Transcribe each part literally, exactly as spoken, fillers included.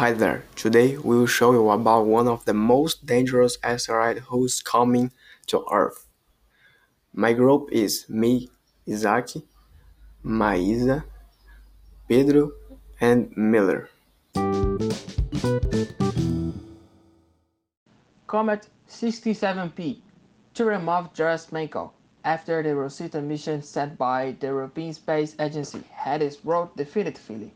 Hi there, today we will show you about one of the most dangerous asteroid who's coming to Earth. My group is me, Isaac, Maísa, Pedro and Miller. Comet sixty-seven P, Churyumov-Gerasimenko, after the Rosetta mission sent by the European Space Agency had its route definitively.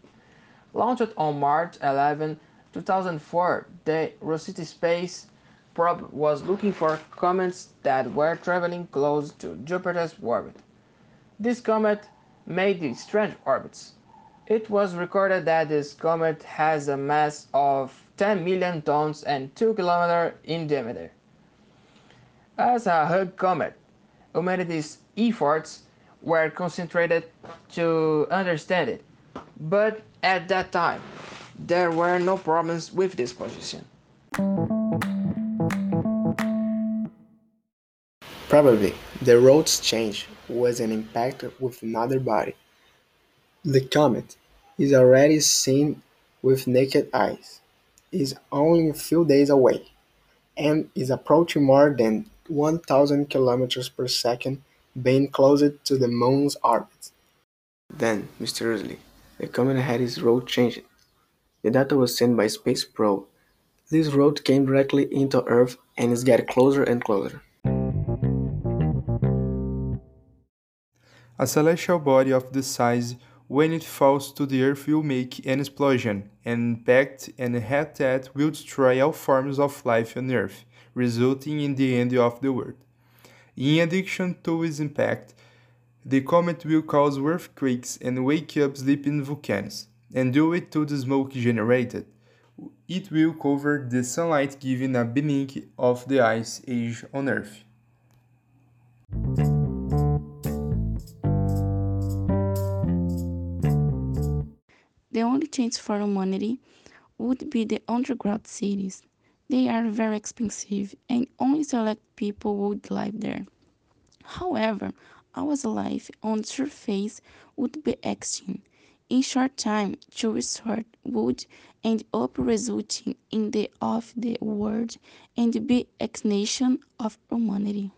Launched on March eleventh two thousand four, the Rosetta space probe was looking for comets that were traveling close to Jupiter's orbit. This comet made strange orbits. It was recorded that this comet has a mass of ten million tons and two kilometers in diameter. As a hug comet, humanity's efforts were concentrated to understand it, but at that time, there were no problems with this position. Probably, the route's change was an impact with another body. The comet is already seen with naked eyes, is only a few days away, and is approaching more than one thousand kilometers per second, being closer to the Moon's orbit. Then, mysteriously, the comet had its route changed. The data was sent by space probe. This route came directly into Earth and is getting closer and closer. A celestial body of this size, when it falls to the Earth, will make an explosion, an impact, and at that will destroy all forms of life on Earth, resulting in the end of the world. In addition to its impact, the comet will cause earthquakes and wake up sleeping volcanoes, and due to the smoke generated, it will cover the sunlight, giving a beginning of the ice age on Earth. The only chance for humanity would be the underground cities. They are very expensive, and only select people would live there. However, our life on surface would be extinct. In short time, to resort would end up resulting in the end of the world and the extinction of humanity.